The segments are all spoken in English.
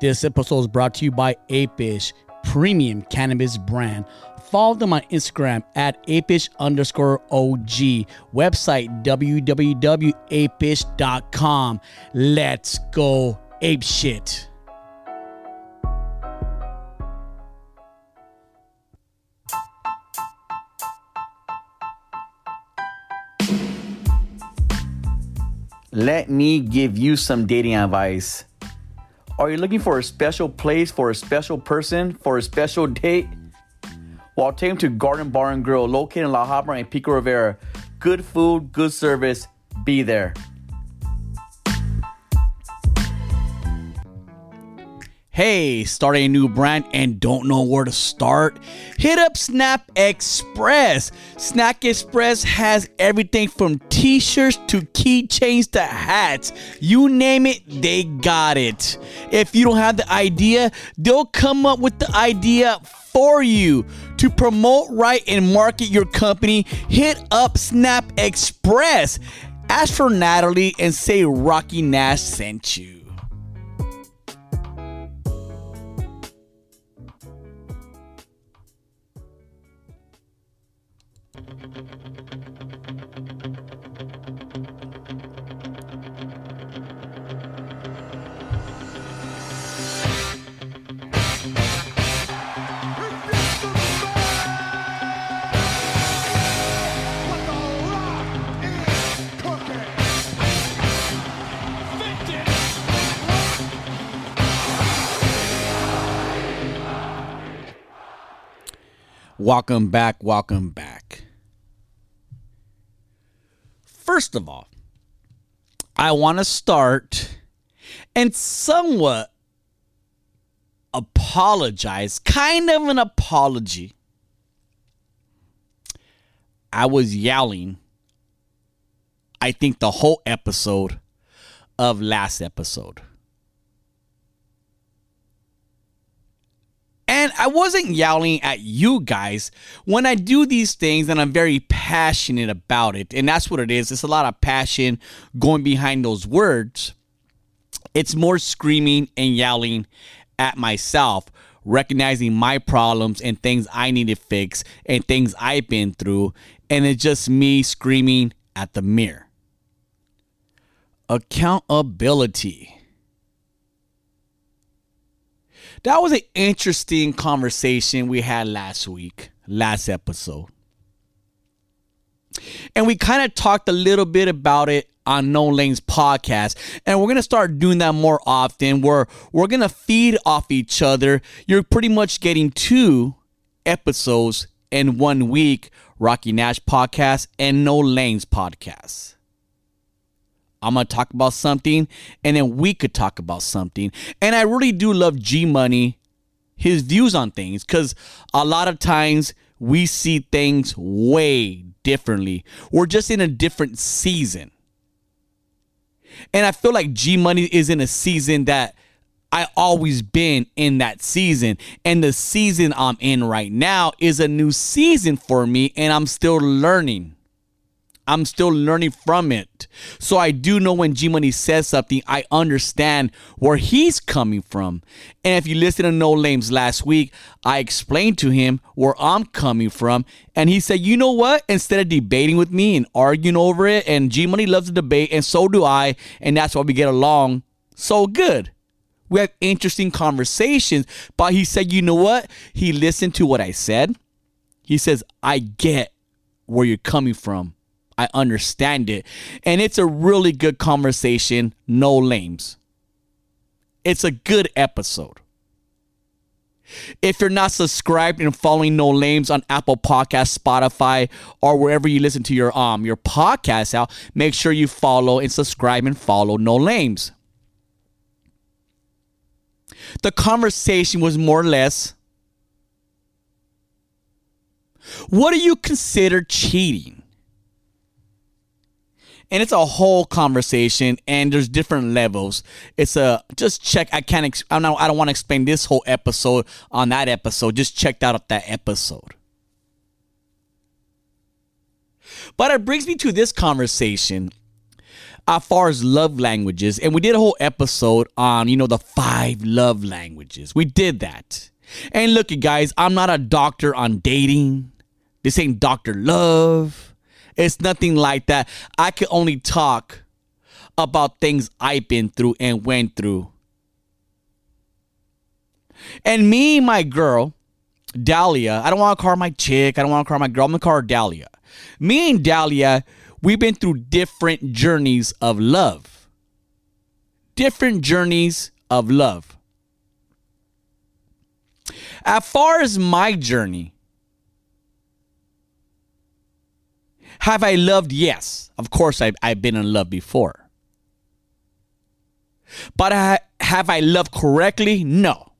This episode is brought to you by Apish, premium cannabis brand. Follow them on Instagram at apish_OG. Website www.apish.com. Let's go ape shit. Let me give you some dating advice. Are you looking for a special place for a special person for a special date? Well, take them to Garden Bar and Grill, located in La Habra and Pico Rivera. Good food, good service. Be there. Hey, starting a new brand and don't know where to start? Hit up Snap Express. Snap Express has everything from t-shirts to keychains to hats. You name it, they got it. If you don't have the idea, they'll come up with the idea for you. To promote right and market your company, hit up Snap Express. Ask for Natalie and say Rocky Nash sent you. Welcome back. First of all, I want to start and somewhat apologize, kind of an apology. I was yelling, I think the whole episode of last episode. And I wasn't yelling at you guys. When I do these things, and I'm very passionate about it, and that's what it is. It's a lot of passion going behind those words. It's more screaming and yelling at myself, recognizing my problems and things I need to fix and things I've been through. And it's just me screaming at the mirror. Accountability. That was an interesting conversation we had last week, last episode. And we kind of talked a little bit about it on No Lanes Podcast. And we're going to start doing that more often, where we're going to feed off each other. You're pretty much getting 2 episodes in 1 week, Rocky Nash Podcast and No Lanes Podcast. I'm going to talk about something, and then we could talk about something. And I really do love G-Money, his views on things, because a lot of times we see things way differently. We're just in a different season. And I feel like G-Money is in a season that I always been in that season. And the season I'm in right now is a new season for me, and I'm still learning. I'm still learning from it. So I do know when G-Money says something, I understand where he's coming from. And if you listen to No Lames last week, I explained to him where I'm coming from. And he said, you know what? Instead of debating with me and arguing over it, and G-Money loves to debate, and so do I. And that's why we get along so good. We have interesting conversations. But he said, you know what? He listened to what I said. He says, I get where you're coming from. I understand it. And it's a really good conversation, No Lames. It's a good episode. If you're not subscribed and following No Lames on Apple Podcasts, Spotify, or wherever you listen to your podcast out, make sure you follow and subscribe and follow No Lames. the conversation was more or less, what do you consider cheating? And it's a whole conversation, and there's different levels. It's a just check. I don't want to explain this whole episode on that episode. Just check out that episode. But it brings me to this conversation as far as love languages. And we did a whole episode on, the 5 love languages. We did that. And look, you guys, I'm not a doctor on dating. This ain't Dr. Love. It's nothing like that. I can only talk about things I've been through and went through. And me, my girl, Dahlia, I don't want to call her my chick. I don't want to call her my girl. I'm going to call her Dahlia. Me and Dahlia, we've been through different journeys of love. As far as my journey, have I loved? Yes. Of course, I've been in love before. But have I loved correctly? No.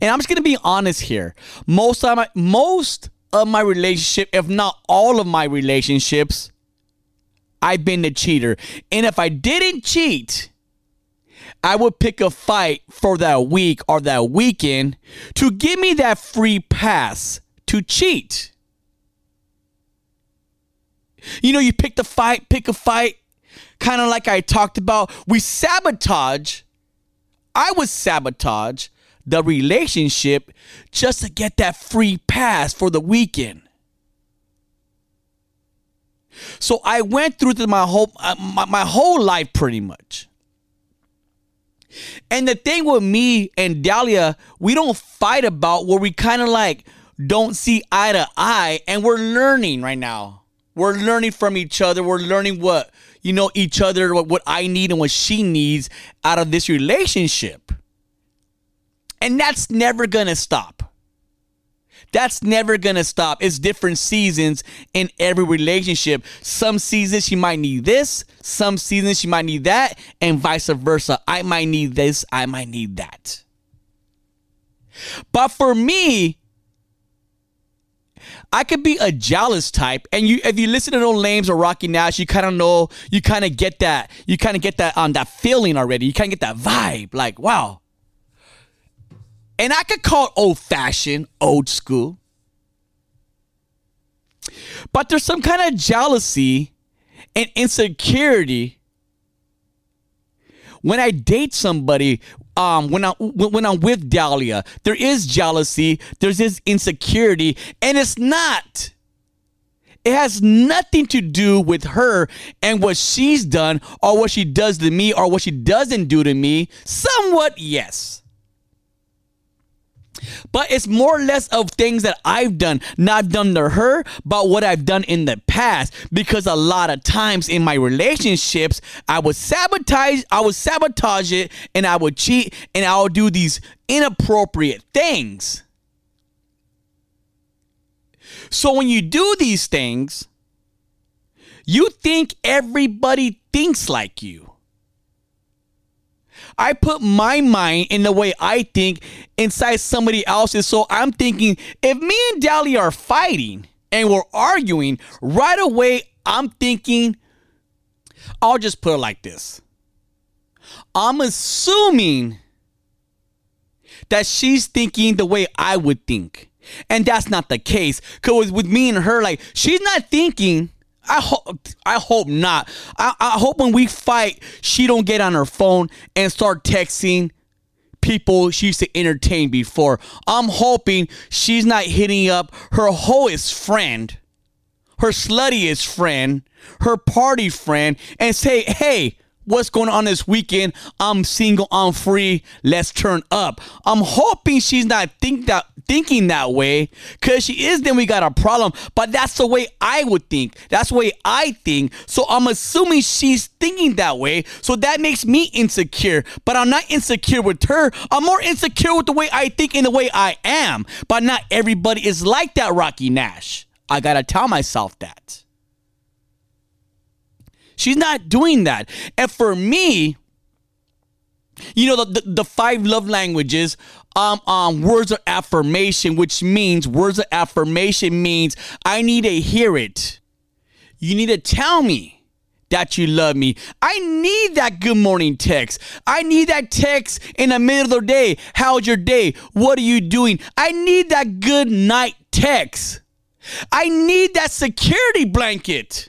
And I'm just going to be honest here. Most of my relationship, if not all of my relationships, I've been the cheater. And if I didn't cheat, I would pick a fight for that week or that weekend to give me that free pass to cheat. You pick a fight, kind of like I talked about. I would sabotage the relationship just to get that free pass for the weekend. So I went through my whole my whole life pretty much. And the thing with me and Dahlia, we don't fight about where we kind of like don't see eye to eye, and we're learning right now. We're learning from each other. We're learning what, each other, what I need and what she needs out of this relationship. And that's never going to stop. It's different seasons in every relationship. Some seasons she might need this. Some seasons she might need that. And vice versa. I might need this. I might need that. But for me, I could be a jealous type. And if you listen to No Lanes or Rocky Nash, you kind of know. You kind of get that. You kind of get that that feeling already. You kind of get that vibe. Like, wow. And I could call it old-fashioned, old school. But there's some kind of jealousy and insecurity when I date somebody. When I'm with Dahlia, there is jealousy, there's this insecurity, and it has nothing to do with her and what she's done or what she does to me or what she doesn't do to me. Somewhat, yes. But it's more or less of things that I've done, not done to her, but what I've done in the past. Because a lot of times in my relationships, I would sabotage it, and I would cheat, and I would do these inappropriate things. So when you do these things, you think everybody thinks like you. I put my mind in the way I think inside somebody else's. So I'm thinking, if me and Dahlia are fighting and we're arguing, right away I'm thinking, I'll just put it like this. I'm assuming that she's thinking the way I would think. And that's not the case. Because with me and her, like, she's not thinking. I hope not. I hope when we fight, she don't get on her phone and start texting people she used to entertain before. I'm hoping she's not hitting up her hoest friend, her sluttiest friend, her party friend, and say, hey, what's going on this weekend? I'm single, I'm free, let's turn up. I'm hoping she's not thinking that way, because she is, then we got a problem. But that's the way I would think. That's the way I think. So I'm assuming she's thinking that way. So that makes me insecure. But I'm not insecure with her. I'm more insecure with the way I think and the way I am. But not everybody is like that, Rocky Nash. I gotta tell myself that. She's not doing that. And for me, You know, the five love languages, words of affirmation, which means words of affirmation means I need to hear it. You need to tell me that you love me. I need that good morning text. I need that text in the middle of the day. How's your day? What are you doing? I need that good night text. I need that security blanket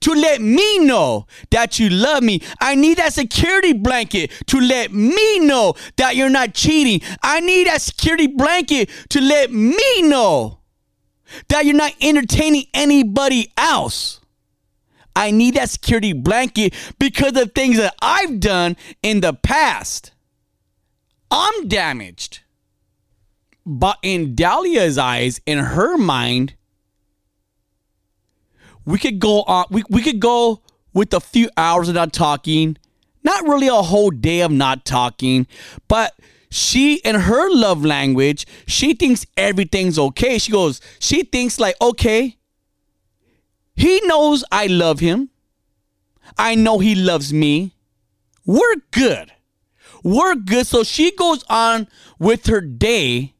to let me know that you love me. I need that security blanket to let me know that you're not cheating. I need that security blanket to let me know that you're not entertaining anybody else. I need that security blanket because of things that I've done in the past. I'm damaged. But in Dahlia's eyes, in her mind, we could go on. We could go with a few hours of not talking, not really a whole day of not talking, but she, in her love language, she thinks everything's okay. She goes, she thinks like, okay, he knows I love him. I know he loves me. We're good. We're good. So she goes on with her day,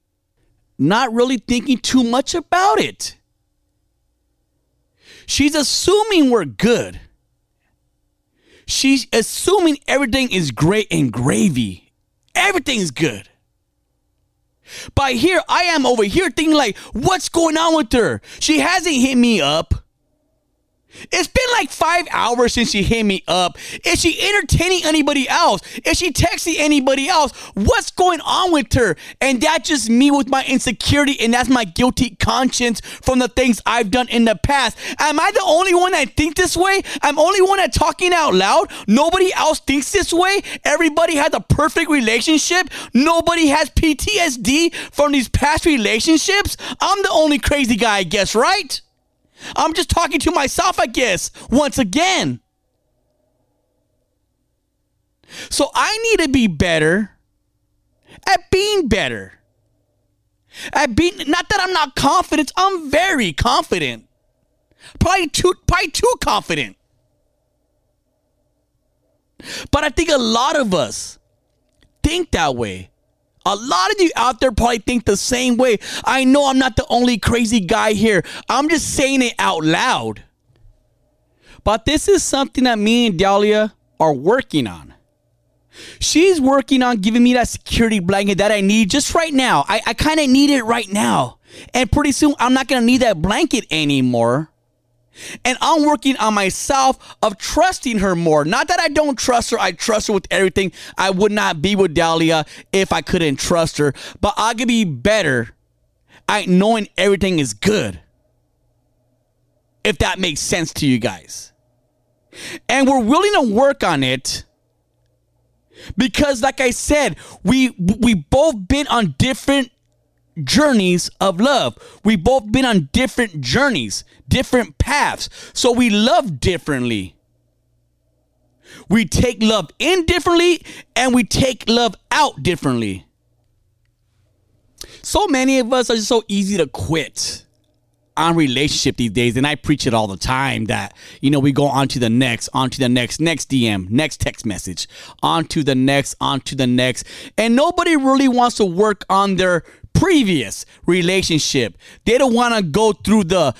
not really thinking too much about it. She's assuming we're good. She's assuming everything is great and gravy. Everything's good. But here, I am over here thinking like, what's going on with her? She hasn't hit me up. It's been like 5 hours since she hit me up. Is she entertaining anybody else? Is she texting anybody else? What's going on with her? And that's just me with my insecurity, and that's my guilty conscience from the things I've done in the past. Am I the only one that thinks this way? I'm only one that's talking out loud? Nobody else thinks this way? Everybody has a perfect relationship? Nobody has PTSD from these past relationships? I'm the only crazy guy, I guess, right? I'm just talking to myself, I guess, once again. So I need to be better at being better. Not that I'm not confident. I'm very confident. Probably too confident. But I think a lot of us think that way. A lot of you out there probably think the same way. I know I'm not the only crazy guy here. I'm just saying it out loud. But this is something that me and Dahlia are working on. She's working on giving me that security blanket that I need just right now. I kind of need it right now. And pretty soon I'm not going to need that blanket anymore. And I'm working on myself of trusting her more. Not that I don't trust her. I trust her with everything. I would not be with Dahlia if I couldn't trust her. But I could be better at knowing everything is good. If that makes sense to you guys. And we're willing to work on it. Because like I said, we both been on different journeys of love. We both been on different journeys, different paths. So we love differently. We take love in differently and we take love out differently. So many of us are just so easy to quit on relationship these days. And I preach it all the time that, you know, we go on to the next DM, next text message, on to the next. And nobody really wants to work on their previous relationship. They don't want to go through the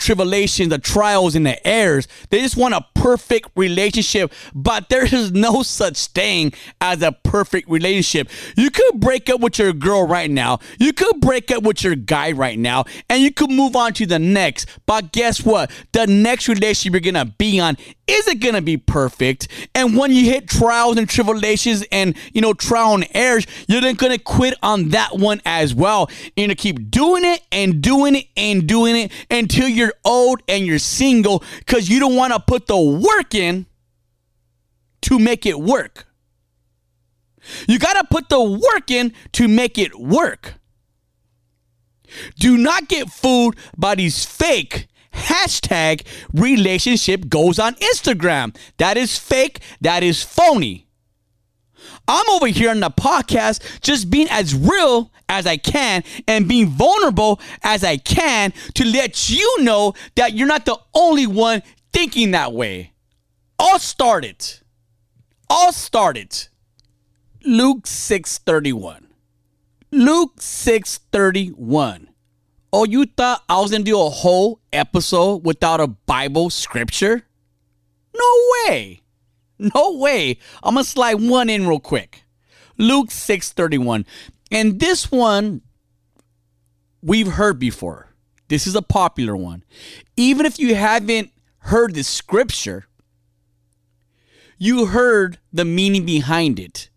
tribulations, the trials, and the errors. They just want a perfect relationship, but there is no such thing as a perfect relationship. You could break up with your girl right now. You could break up with your guy right now, and you could move on to the next. But guess what? The next relationship you're going to be on isn't going to be perfect. And when you hit trials and tribulations and, you know, trial and errors, you're not going to quit on that one as well. You're going to keep doing it and doing it and doing it until you're old and you're single because you don't want to put the work in to make it work. You got to put the work in to make it work. Do not get fooled by these fake hashtag relationship goals on Instagram. That is fake. That is phony. I'm over here on the podcast just being as real as I can and being vulnerable as I can to let you know that you're not the only one thinking that way. All started. Luke 6:31. Luke 6:31. Oh, you thought I was going to do a whole episode without a Bible scripture? No way. I'm going to slide one in real quick. Luke 6:31. And this one we've heard before. This is a popular one. Even if you haven't heard the scripture, you heard the meaning behind it.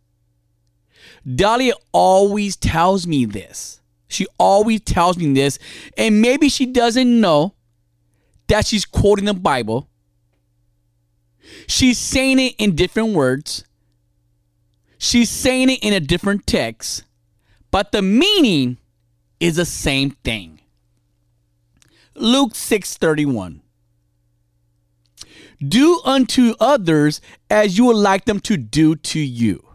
Dahlia always tells me this. She always tells me this, and maybe she doesn't know that she's quoting the Bible. She's saying it in different words. She's saying it in a different text, but the meaning is the same thing. Luke 6:31. Do unto others as you would like them to do to you.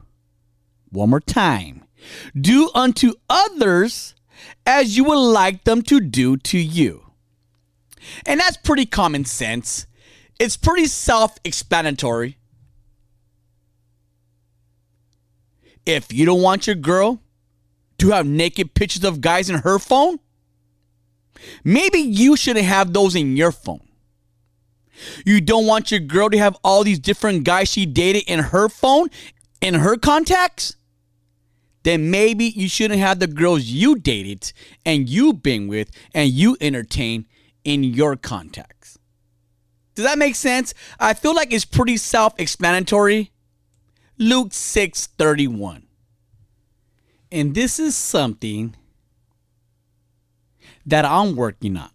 One more time. Do unto others as you would like them to do to you. And that's pretty common sense. It's pretty self-explanatory. If you don't want your girl to have naked pictures of guys in her phone, maybe you shouldn't have those in your phone. You don't want your girl to have all these different guys she dated in her phone, in her contacts? Then maybe you shouldn't have the girls you dated and you been with and you entertain in your contacts. Does that make sense? I feel like it's pretty self-explanatory. Luke 6:31. And this is something that I'm working on.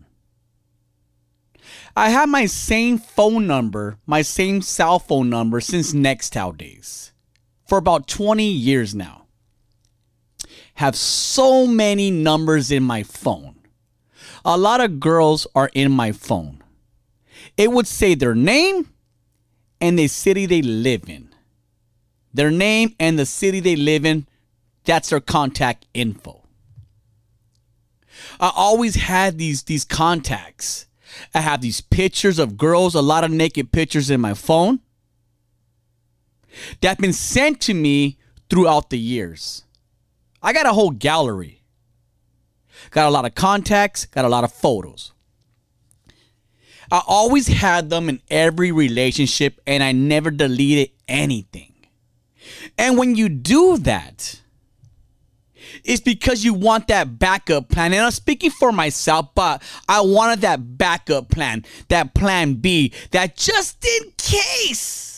I have my same phone number, my same cell phone number since Nextel days for about 20 years now. Have so many numbers in my phone. A lot of girls are in my phone. It would say their name and the city they live in. Their name and the city they live in, that's their contact info. I always had these contacts. I have these pictures of girls, a lot of naked pictures in my phone that have been sent to me throughout the years. I got a whole gallery. Got a lot of contacts, got a lot of photos. I always had them in every relationship and I never deleted anything. And when you do that, it's because you want that backup plan. And I'm speaking for myself, but I wanted that backup plan, that plan B, that just in case.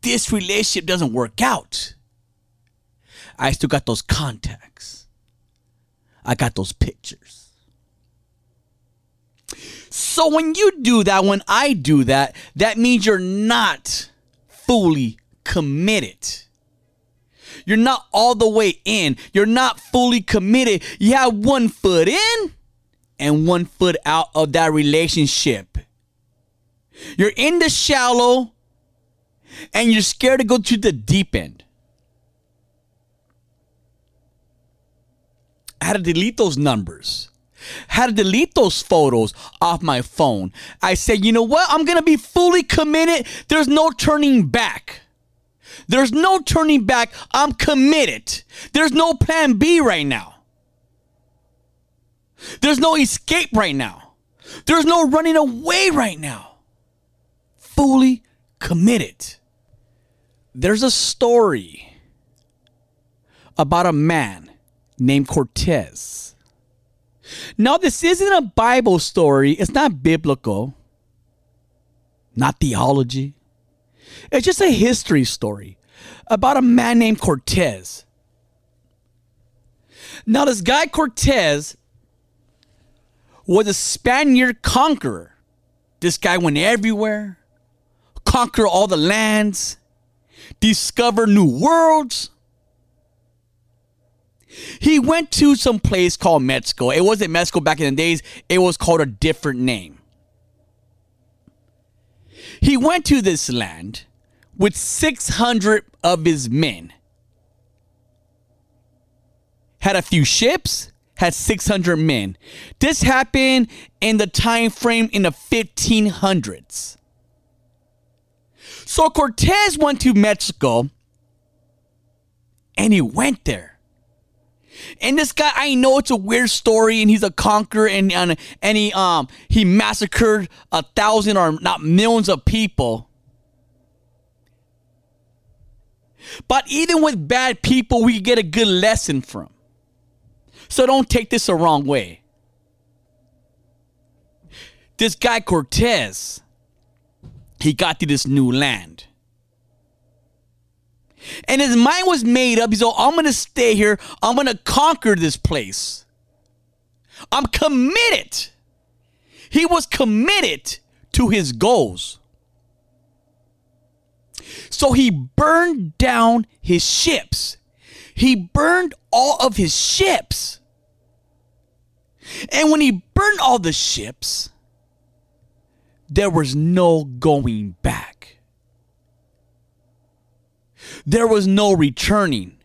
This relationship doesn't work out, I still got those contacts. I got those pictures. So when you do that, when I do that, that means you're not fully committed. You're not all the way in. You're not fully committed. You have one foot in and one foot out of that relationship. You're in the shallow and you're scared to go to the deep end. I had to delete those numbers. I had to delete those photos off my phone. I said, you know what? I'm going to be fully committed. There's no turning back. There's no turning back. I'm committed. There's no plan B right now. There's no escape right now. There's no running away right now. Fully committed. There's a story about a man named Cortez. Now, this isn't a Bible story. It's not biblical, not theology. It's just a history story about a man named Cortez. Now, this guy Cortez was a Spaniard conqueror. This guy went everywhere, conquer all the lands, discover new worlds. He went to some place called Mexico. It wasn't Mexico back in the days. It was called a different name. He went to this land with 600 of his men. Had a few ships, had 600 men. This happened in the time frame in the 1500s. So Cortez went to Mexico and he went there. And this guy, I know it's a weird story, and he's a conqueror, and he massacred 1,000 or not millions of people. But even with bad people, we get a good lesson from. So don't take this the wrong way. This guy Cortez, he got to this new land. And his mind was made up. He's like, I'm going to stay here. I'm going to conquer this place. I'm committed. He was committed to his goals. So he burned down his ships. He burned all of his ships. And when he burned all the ships, there was no going back. There was no returning.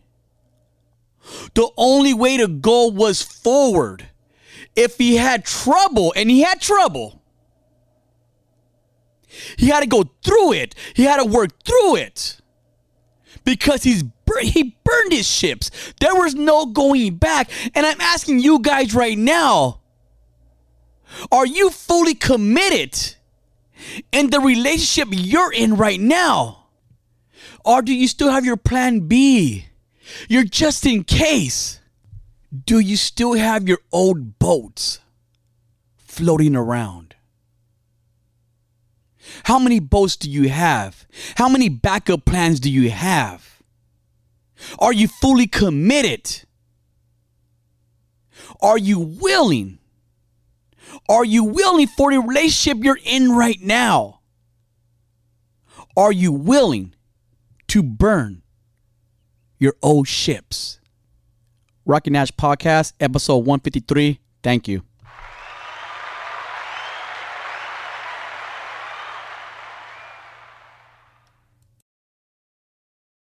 The only way to go was forward. If he had trouble, and he had trouble, he had to go through it. He had to work through it. Because he burned his ships. There was no going back. And I'm asking you guys right now, are you fully committed in the relationship you're in right now? Or do you still have your plan B? Your just in case. Do you still have your old boats floating around? How many boats do you have? How many backup plans do you have? Are you fully committed? Are you willing? Are you willing for the relationship you're in right now? Are you willing to burn your old ships? Rocky Nash Podcast, episode 153. Thank you.